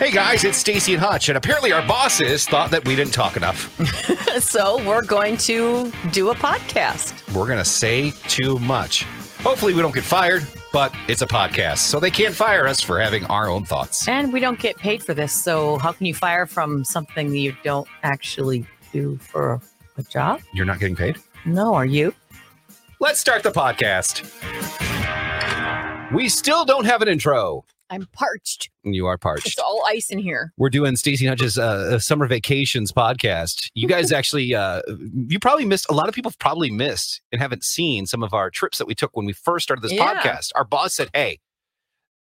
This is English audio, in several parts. Hey guys, it's Staci and Hutch, and apparently our bosses thought that we didn't talk enough. So we're going to do a podcast. We're going to say too much. Hopefully we don't get fired, but it's a podcast, so they can't fire us for having our own thoughts. And we don't get paid for this, so how can you fire from something that you don't actually do for a job? You're not getting paid? No, are you? Let's start the podcast. We still don't have an intro. I'm parched. You are parched. It's all ice in here. We're doing Staci Hutch's Summer Vacations podcast. You guys actually, you probably missed, a lot of people have probably missed and haven't seen some of our trips that we took when we first started this podcast. Our boss said, hey,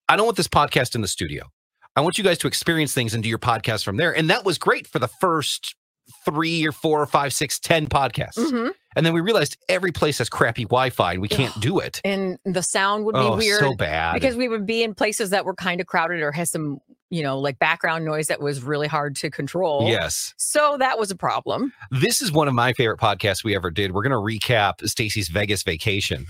I don't want this podcast in the studio. I want you guys to experience things and do your podcast from there. And that was great for the first 3 or 4 or 5, 6, 10 podcasts. Mm-hmm. And then we realized every place has crappy Wi-Fi and we can't do it. And the sound would be weird. So bad. Because we would be in places that were kind of crowded or had some, you know, like background noise that was really hard to control. Yes. So that was a problem. This is one of my favorite podcasts we ever did. We're going to recap Staci's Vegas vacation.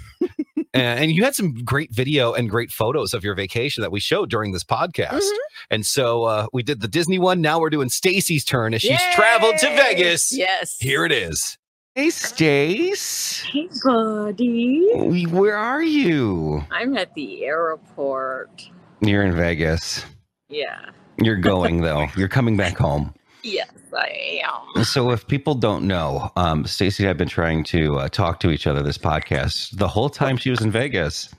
And you had some great video and great photos of your vacation that we showed during this podcast. Mm-hmm. And so we did the Disney one. Now we're doing Staci's turn as she's traveled to Vegas. Yes. Here it is. Hey, Stace. Hey, buddy. Where are you? I'm at the airport. You're in Vegas. Yeah. You're going, though. You're coming back home. Yes, I am. So if people don't know, Staci and I have been trying to talk to each other this podcast the whole time she was in Vegas.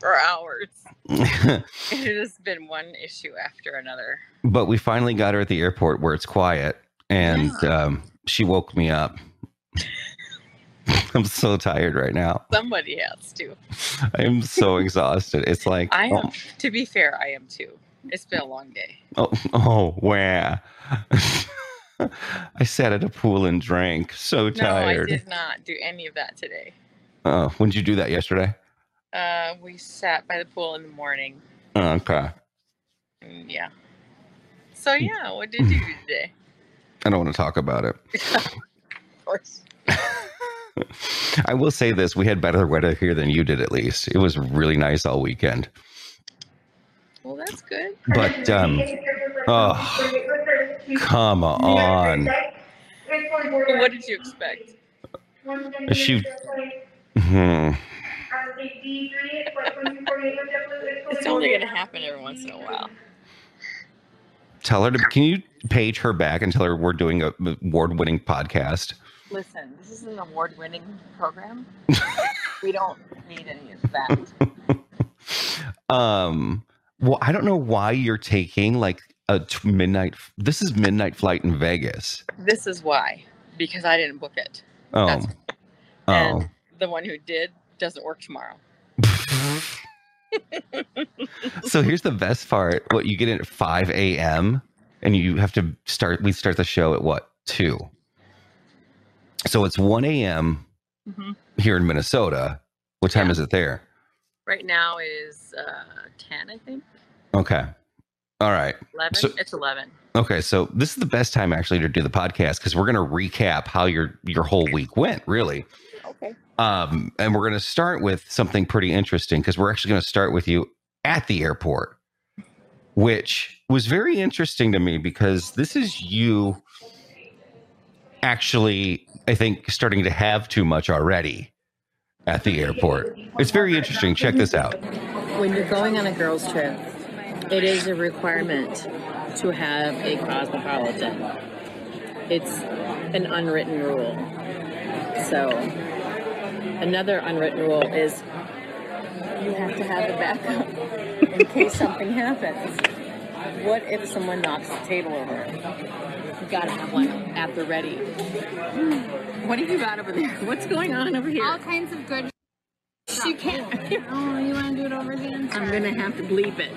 For hours. It has been one issue after another. But we finally got her at the airport where it's quiet, and she woke me up. I'm so tired right now. Somebody has to. I'm so exhausted. It's like... I am. To be fair, I am too. It's been a long day. Oh, wow. I sat at a pool and drank. So tired. No, I did not do any of that today. Oh, when did you do that yesterday? We sat by the pool in the morning. Okay. Yeah. So, yeah, what did you do today? I don't want to talk about it. Of course. I will say this. We had better weather here than you did, at least. It was really nice all weekend. Well, that's good. But, come on. What did you expect? It's only going to happen every once in a while. Tell her to, can you page her back and tell her we're doing a award-winning podcast? Listen, this is an award-winning program. We don't need any of that. Well, I don't know why you're taking like a midnight. This is midnight flight in Vegas. This is why, because I didn't book it. Oh, and the one who did doesn't work tomorrow. So here's the best part. What, you get in at 5 a.m. and you have to start. We start the show at what, 2? So it's 1 a.m. Mm-hmm. Here in Minnesota. What time is it there? Right now is 10, I think. Okay. All right. 11? So, it's 11. Okay. So this is the best time actually to do the podcast because we're going to recap how your whole week went, really. Okay. And we're going to start with something pretty interesting because we're actually going to start with you at the airport, which was very interesting to me because this is you actually, I think, starting to have too much already at the airport. It's very interesting. Check this out. When you're going on a girls' trip, it is a requirement to have a cosmopolitan. It's an unwritten rule. So another unwritten rule is you have to have a backup in case something happens. What if someone knocks the table over? You gotta have one at the ready. What have you got over there? What's going on over here? All kinds of good. Yes, you can. Cool. Oh, you want to do it over the inside? I'm going to have to bleep it.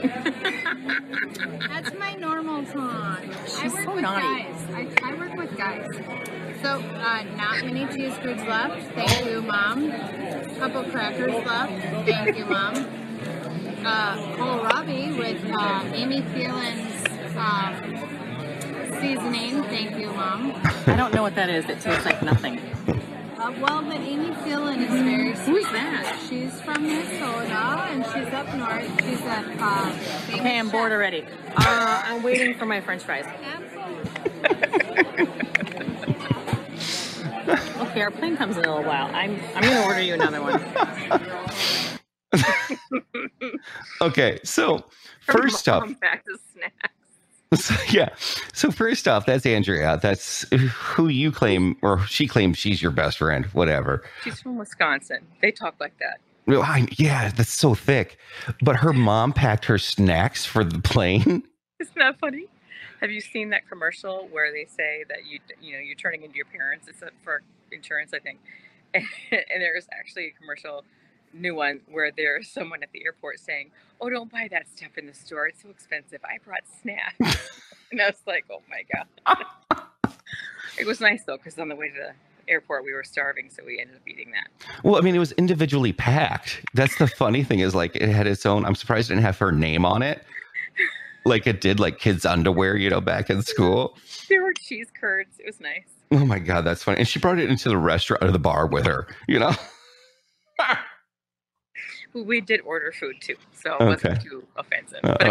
That's my normal tone. I work with guys. So, not many cheese curds left. Thank you, Mom. Couple crackers left. Thank you, Mom. Kohlrabi with Amy Thielen's seasoning. Thank you, Mom. I don't know what that is. It tastes like nothing. Well, but Amy Thielen is very sweet. Who's that? She's from Minnesota, and she's up north. She's at okay, I'm bored already. I'm waiting for my French fries. Absolutely. Okay, our plane comes in a little while. I'm going to order you another one. Okay, so first off. Back to snacks. So, yeah. So first off, that's Andrea. That's who you claim, or she claims she's your best friend, whatever. She's from Wisconsin. They talk like that. Yeah, that's so thick. But her mom packed her snacks for the plane. Isn't that funny? Have you seen that commercial where they say that you know, you're turning into your parents? It's for insurance, I think. And there's actually a commercial, new one, where there's someone at the airport saying, "Oh, don't buy that stuff in the store. It's so expensive. I brought snacks." And I was like, "Oh my God." It was nice though, because on the way to the airport, we were starving, so we ended up eating that. Well, I mean, it was individually packed. That's the funny thing is, like, it had its own. I'm surprised it didn't have her name on it, like it did, like kids' underwear, you know, back in school. There were cheese curds. It was nice. Oh my God, that's funny. And she brought it into the restaurant or the bar with her, you know. We did order food too, so it wasn't too offensive. But it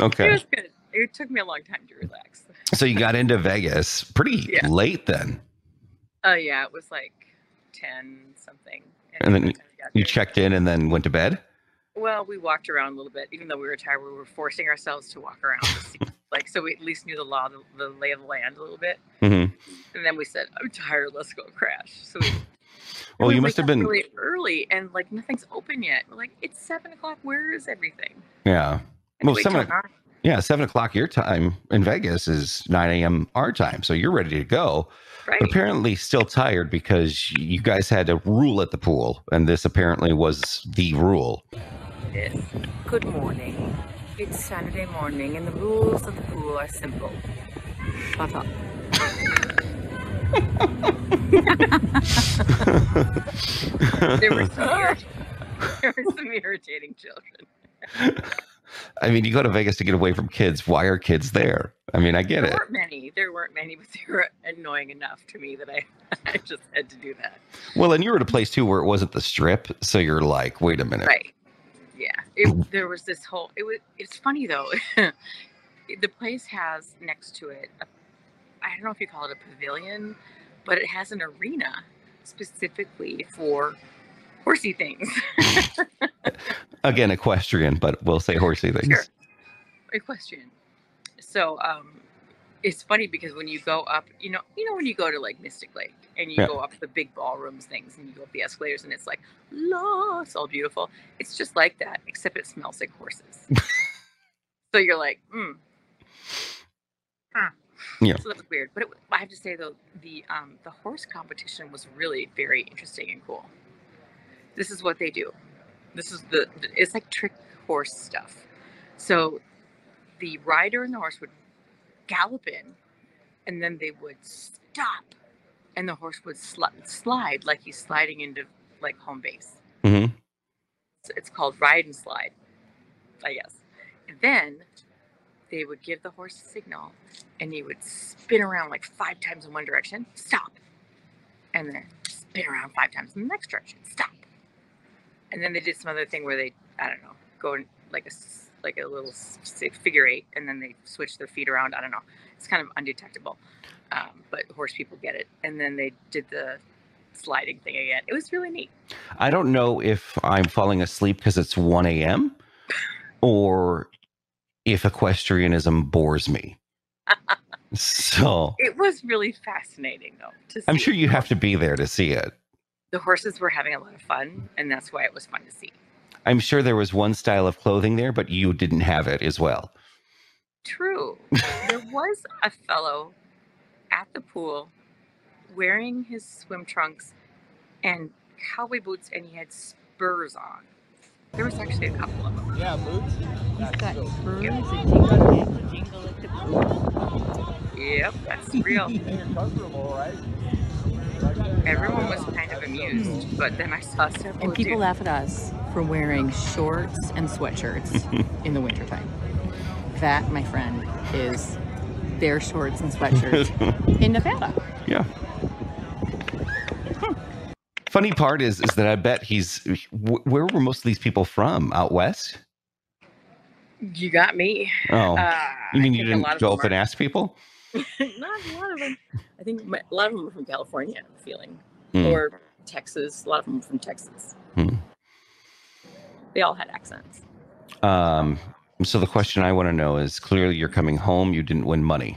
was good. It took me a long time to relax. So you got into Vegas pretty late then. Yeah, it was like 10 something. And then you checked in and then went to bed. Well, we walked around a little bit, even though we were tired. We were forcing ourselves to walk around, to see, like, so we at least knew the lay of the land a little bit. Mm-hmm. And then we said, "I'm tired. Let's go crash." So we. Well, you must have been really early, and like nothing's open yet. We're like, it's 7 o'clock. Where is everything? Yeah. Well, 7 o'clock your time in Vegas is 9 a.m. our time, so you're ready to go. Right. But apparently, still tired because you guys had a rule at the pool, and this apparently was the rule. Yes. Good morning. It's Saturday morning, and the rules of the pool are simple. Shut up. There were some irritating children. I mean, you go to Vegas to get away from kids. Why are kids there? I mean, I get it. There weren't many, but they were annoying enough to me that I just had to do that. Well, and you were at a place too where it wasn't the Strip, so you're like, wait a minute. Right. Yeah. There was this whole. It's funny though. The place has next to it. I don't know if you call it a pavilion, but it has an arena specifically for horsey things. Again, equestrian, but we'll say horsey things. Sure. Equestrian. So it's funny because when you go up, you know when you go to like Mystic Lake and you go up the big ballrooms things and you go up the escalators and it's like, la, it's all beautiful. It's just like that, except it smells like horses. So you're like, huh. Yeah. So that was weird, but I have to say though, the horse competition was really very interesting and cool. This is what they do. This is it's like trick horse stuff. So the rider and the horse would gallop in, and then they would stop, and the horse would slide like he's sliding into like home base. Mm-hmm. So it's called ride and slide, I guess. And then they would give the horse a signal, and he would spin around like 5 times in one direction, stop, and then spin around 5 times in the next direction, stop. And then they did some other thing where they, I don't know, go in like a little figure 8, and then they switch their feet around. I don't know. It's kind of undetectable, but horse people get it. And then they did the sliding thing again. It was really neat. I don't know if I'm falling asleep because it's 1 a.m. or if equestrianism bores me. So it was really fascinating though to see. I'm sure you have to be there to see it. The horses were having a lot of fun, and that's why it was fun to see. I'm sure there was one style of clothing there, but you didn't have it as well. True. There was a fellow at the pool wearing his swim trunks and cowboy boots, and he had burrs on. There was actually a couple of them. Yeah, boots. He's got burrs and jingle at the boot. Yep, that's real. And comfortable, right? Everyone was kind of amused, but then I saw several and people laugh at us for wearing shorts and sweatshirts in the wintertime. That, my friend, is their shorts and sweatshirts in Nevada. Yeah. Funny part is that I bet where were most of these people from? Out west? You got me. Oh. You mean you didn't go up and ask people? Not a lot of them. I think a lot of them were from California, I'm feeling. Mm. Or Texas. A lot of them were from Texas. Mm. They all had accents. So the question I want to know is, clearly you're coming home. You didn't win money.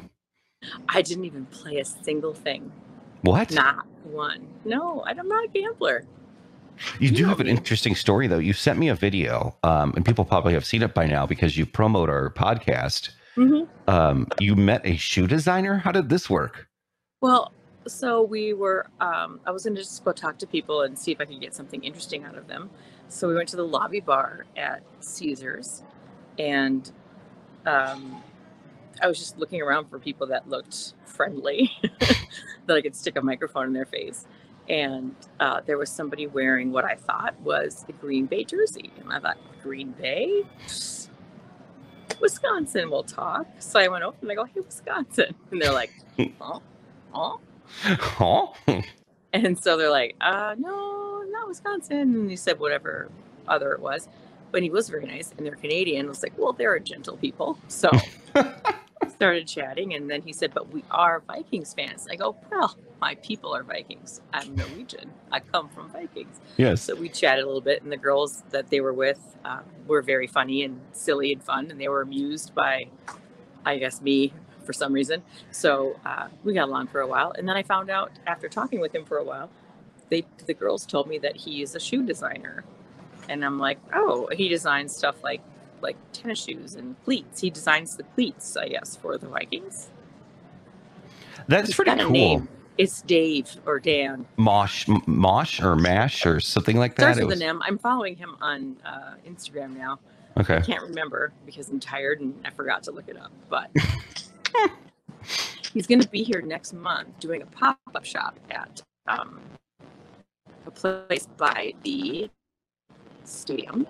I didn't even play a single thing. What? Not one. No, I'm not a gambler. You do have an interesting story, though. You sent me a video, and people probably have seen it by now because you promote our podcast. Mm-hmm. You met a shoe designer. How did this work? Well, so we were, I was going to just go talk to people and see if I could get something interesting out of them. So we went to the lobby bar at Caesars, and I was just looking around for people that looked friendly, that I could stick a microphone in their face. And there was somebody wearing what I thought was the Green Bay jersey. And I thought, Green Bay? Wisconsin will talk. So I went over and I go, hey, Wisconsin. And they're like, oh, oh, oh. And so they're like, no, not Wisconsin. And he said whatever other it was. But he was very nice. And they're Canadian. I was like, well, they're gentle people. So started chatting. And then he said, but we are Vikings fans. I go, well, my people are Vikings. I'm Norwegian. I come from Vikings. Yes. So we chatted a little bit. And the girls that they were with were very funny and silly and fun. And they were amused by, I guess, me for some reason. So we got along for a while. And then I found out after talking with him for a while, the girls told me that he is a shoe designer. And I'm like, oh, he designs stuff like tennis shoes and cleats. He designs the cleats, I guess, for the Vikings. That's pretty cool. Name. It's Dave or Dan. Mosh or Mash or something like that. Starts with an M. I'm following him on Instagram now. Okay. I can't remember because I'm tired and I forgot to look it up. But he's going to be here next month doing a pop-up shop at a place by the stadium.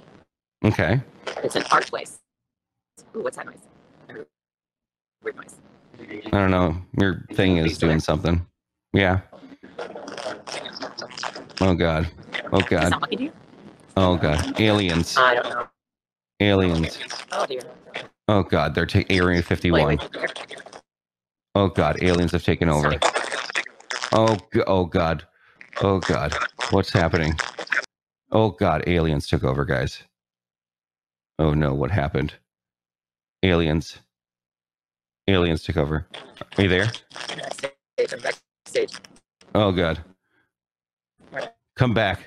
Okay. It's an art place. Ooh, what's that noise? Weird noise. I don't know. Your thing is doing something. Yeah. Oh god. Oh god. Oh god. Aliens. I don't know. Aliens. Oh dear. Oh god. They're taking Area 51. Oh god. Aliens have taken over. Oh. Oh god. Oh god. What's happening? Oh god, aliens took over, guys. Oh no, what happened? Aliens. Aliens took over. Are you there? I'm backstage. Oh god. Come back.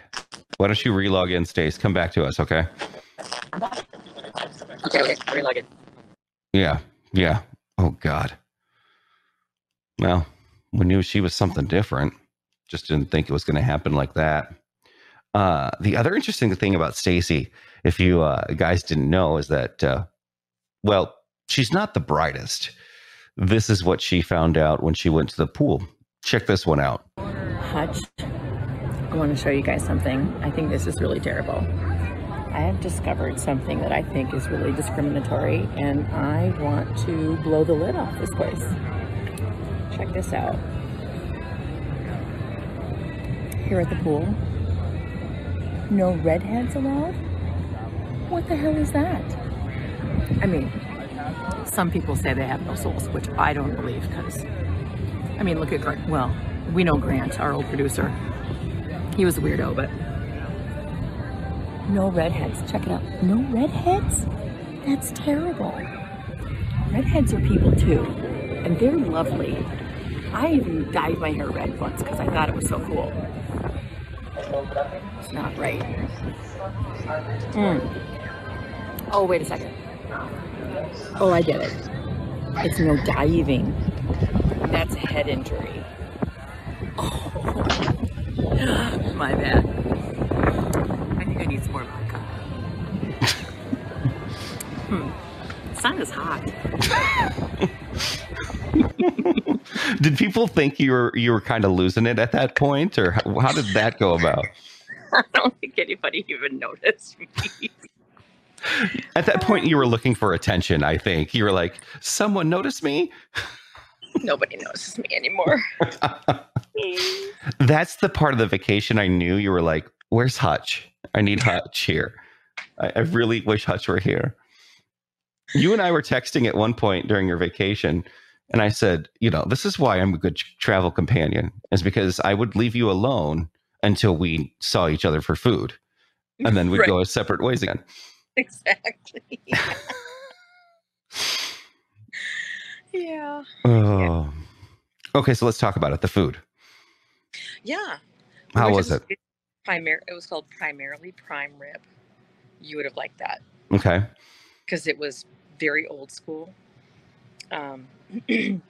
Why don't you relog in, Stace? Come back to us, okay? Okay, relog in. Yeah, yeah. Oh god. Well, we knew she was something different. Just didn't think it was gonna happen like that. The other interesting thing about Staci, if you guys didn't know, is that, well, she's not the brightest. This is what she found out when she went to the pool. Check this one out. Hutch, I want to show you guys something. I think this is really terrible. I have discovered something that I think is really discriminatory, and I want to blow the lid off this place. Check this out. Here at the pool. No redheads allowed? What the hell is that? I mean, some people say they have no souls, which I don't believe because, I mean, look at Grant. Well, we know Grant, our old producer. He was a weirdo, but no redheads. Check it out. No redheads? That's terrible. Redheads are people too, and they're lovely. I even dyed my hair red once because I thought it was so cool. It's not right. Mm. Oh, wait a second. Oh, I get it. It's no diving. That's a head injury. Oh, my bad. I think Who needs more vodka? The sun is hot. Did people think you were kind of losing it at that point, or how did that go about? I don't think anybody even noticed me. At that point, you were looking for attention, I think. You were like, someone noticed me? Nobody notices me anymore. That's the part of the vacation I knew you were like, where's Hutch? I need Hutch here. I really wish Hutch were here. You and I were texting at one point during your vacation, and I said, you know, this is why I'm a good travel companion, is because I would leave you alone until we saw each other for food, and then we'd go our separate ways again. Exactly. Yeah. Oh. Okay, so let's talk about it. The food. Yeah. How was it? It was called primarily prime rib. You would have liked that. Okay. Because it was very old school. The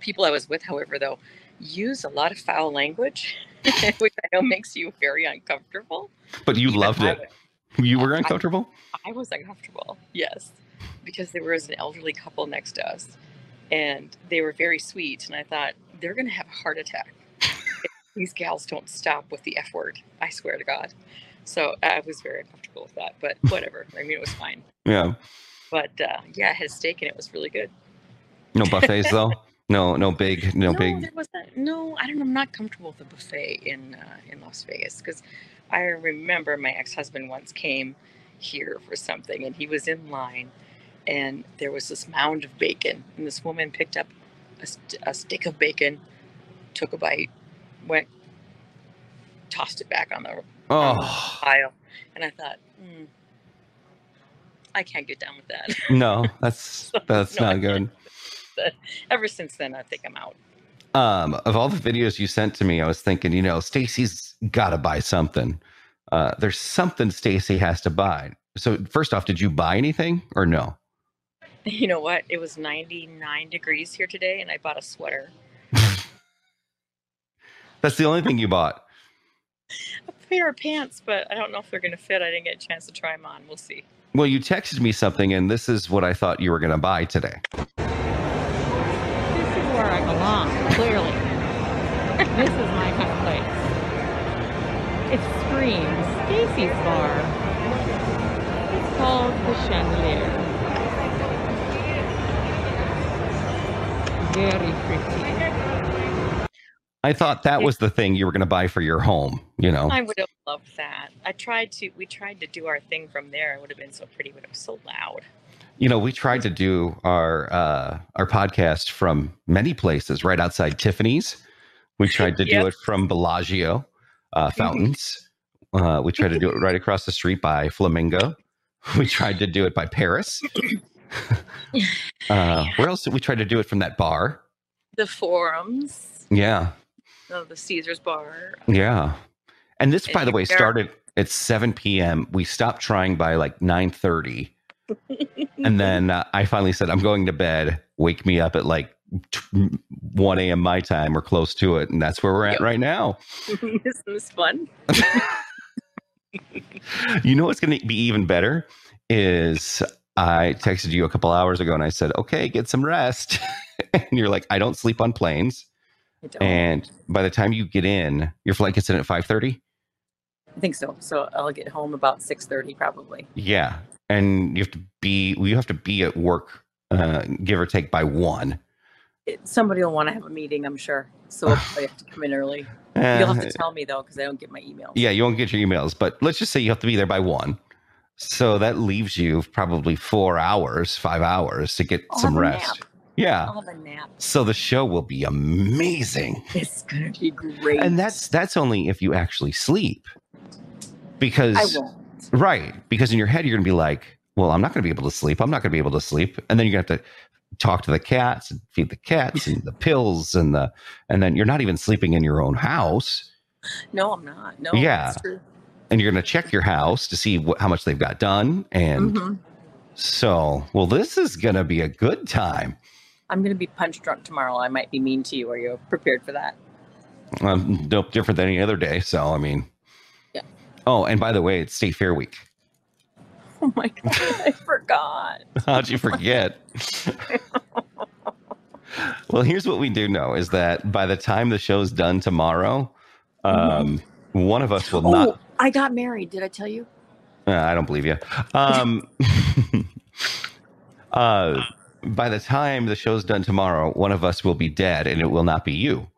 people I was with, however, though, use a lot of foul language, which I know makes you very uncomfortable. But you loved it. You were uncomfortable? I was uncomfortable, yes. Because there was an elderly couple next to us, and they were very sweet. And I thought, they're going to have a heart attack. These gals don't stop with the F word. I swear to God. So I was very uncomfortable with that, but whatever. I mean, it was fine. Yeah. But yeah, I had steak and it was really good. No buffets though? No, there wasn't. No, I don't know. I'm not comfortable with a buffet in Las Vegas, because I remember my ex-husband once came here for something, and he was in line, and there was this mound of bacon, and this woman picked up a stick of bacon, took a bite, went, tossed it back on the aisle, and I thought, I can't get down with that. No, that's not good. Ever since then, I think I'm out. Of all the videos you sent to me, I was thinking, you know, Staci's got to buy something. There's something Staci has to buy. So first off, did you buy anything or no? You know what? It was 99 degrees here today, and I bought a sweater. That's the only thing you bought? A pair of pants, but I don't know if they're going to fit. I didn't get a chance to try them on. We'll see. Well, you texted me something, and this is what I thought you were going to buy today. This is where I belong, clearly. This is my kind of place. It screams Staci's Bar. It's called the Chandelier. Very pretty. I thought that was the thing you were going to buy for your home, you know. I would have loved that. We tried to do our thing from there. It would have been so pretty, but it was so loud. You know, we tried to do our podcast from many places, right outside Tiffany's. We tried to do it from Bellagio Fountains. We tried to do it right across the street by Flamingo. We tried to do it by Paris. Where else did we try to do it from that bar? The Forums. Yeah. Oh, the Caesars bar. Yeah. And this, by the way, started at 7 p.m. We stopped trying by like 9:30. And then I finally said, I'm going to bed. Wake me up at like 1 a.m. my time or close to it. And that's where we're at right now. Isn't this fun? You know what's going to be even better is I texted you a couple hours ago and I said, okay, get some rest. And you're like, I don't sleep on planes. And by the time you get in, your flight gets in at 5:30. I think so. So I'll get home about 6:30 probably. Yeah. And you have to be at work, give or take by 1. Somebody will want to have a meeting, I'm sure. So I have to come in early. You'll have to tell me, though, because I don't get my emails. Yeah, you won't get your emails. But let's just say you have to be there by 1. So that leaves you probably 5 hours to get some rest. Nap. Yeah. I'll have a nap. So the show will be amazing. It's going to be great. And that's only if you actually sleep. Because I won't. Right. Because in your head, you're going to be like, well, I'm not going to be able to sleep. I'm not going to be able to sleep. And then you're going to have to talk to the cats and feed the cats and the pills and then you're not even sleeping in your own house. No, I'm not. No. Yeah. That's true. And you're going to check your house to see how much they've got done. And so, well, this is going to be a good time. I'm going to be punch drunk tomorrow. I might be mean to you. Are you prepared for that? No different than any other day. So, I mean, yeah. Oh, and by the way, it's State Fair Week. Oh my God, I forgot. How'd you forget? Well, here's what we do know is that by the time the show's done tomorrow, one of us will not. I got married. Did I tell you? I don't believe you. By the time the show's done tomorrow, one of us will be dead and it will not be you.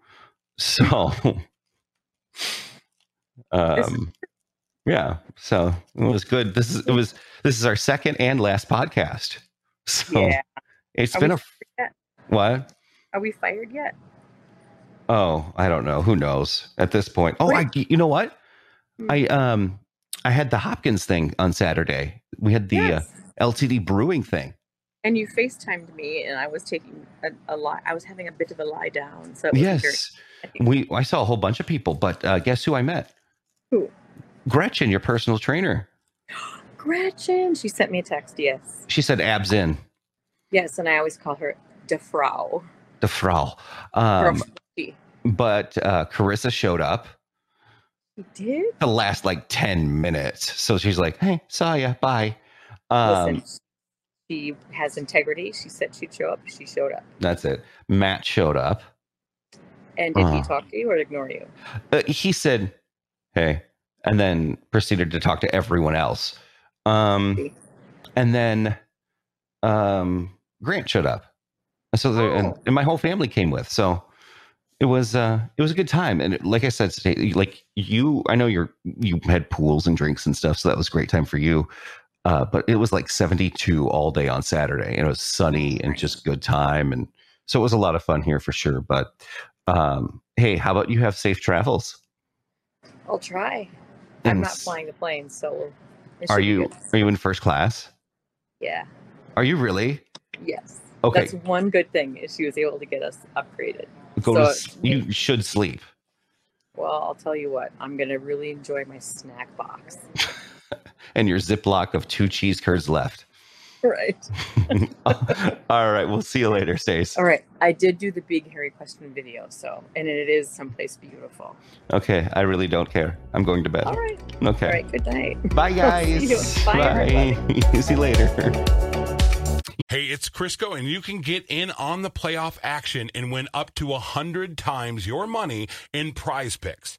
So, yeah, so it was good. This is our second and last podcast. So yeah. It's been a what? Are we fired yet? Oh, I don't know. Who knows at this point? Oh, you know what? I had the Hopkins thing on Saturday. We had the LTD Brewing thing. And you FaceTimed me, and I was taking I was having a bit of a lie down. So it was I saw a whole bunch of people, but guess who I met? Who? Gretchen, your personal trainer. Gretchen, she sent me a text. Yes. She said abs in. Yes, and I always call her the Frau. The Frau. But Carissa showed up. She did. The last like 10 minutes. So she's like, "Hey, saw ya. Bye." Listen, she has integrity. She said she'd show up. She showed up. That's it. Matt showed up. And did he talk to you or ignore you? He said, hey, and then proceeded to talk to everyone else. And then Grant showed up. So and my whole family came with. So it was a good time. And like I said, like you, I know you had pools and drinks and stuff. So that was a great time for you. But it was like 72 all day on Saturday, and it was sunny and just good time. And so it was a lot of fun here for sure. But, hey, how about you have safe travels? I'll try. I'm not flying the plane. So are you in first class? Yeah. Are you really? Yes. Okay. That's one good thing is she was able to get us upgraded. You should sleep. Well, I'll tell you what, I'm going to really enjoy my snack box. And your Ziploc of 2 cheese curds left. Right. All right. We'll see you later, Stace. All right. I did do the big hairy question video, and it is someplace beautiful. Okay. I really don't care. I'm going to bed. All right. Okay. All right. Good night. Bye, guys. Bye. See you later. Hey, it's Crisco, and you can get in on the playoff action and win up to 100 times your money in Prize Picks.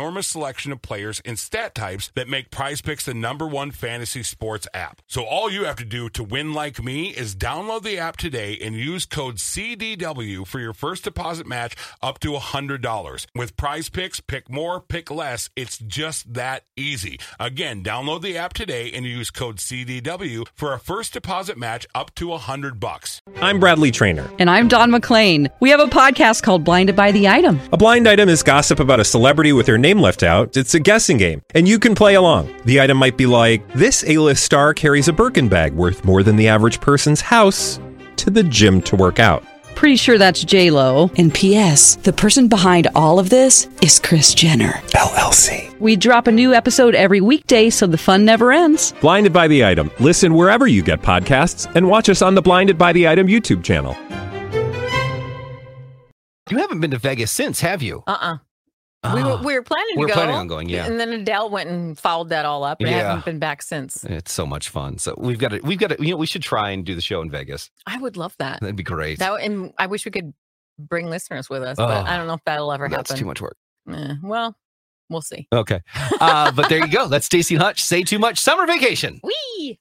enormous selection of players and stat types that make Prize Picks the #1 fantasy sports app. So all you have to do to win like me is download the app today and use code CDW for your first deposit match up to $100. With Prize Picks, pick more, pick less. It's just that easy. Again, download the app today and use code CDW for a first deposit match up to $100. I'm Bradley Trainer. And I'm Don McLean. We have a podcast called Blinded by the Item. A blind item is gossip about a celebrity with their name left out. It's a guessing game, and you can play along. The item might be like, this A-list star carries a Birkin bag worth more than the average person's house to the gym to work out. Pretty sure that's J-Lo. And P.S., the person behind all of this is Kris Jenner, LLC. We drop a new episode every weekday so the fun never ends. Blinded by the Item. Listen wherever you get podcasts and watch us on the Blinded by the Item YouTube channel. You haven't been to Vegas since, have you? We were planning on going, yeah. And then Adele went and fouled that all up. And I haven't been back since. It's so much fun. So we've got to, we should try and do the show in Vegas. I would love that. That'd be great. And I wish we could bring listeners with us, but I don't know if that'll ever happen. That's too much work. Well, we'll see. Okay. But there you go. That's Staci Hutch. Say Too Much Summer Vacation. Whee!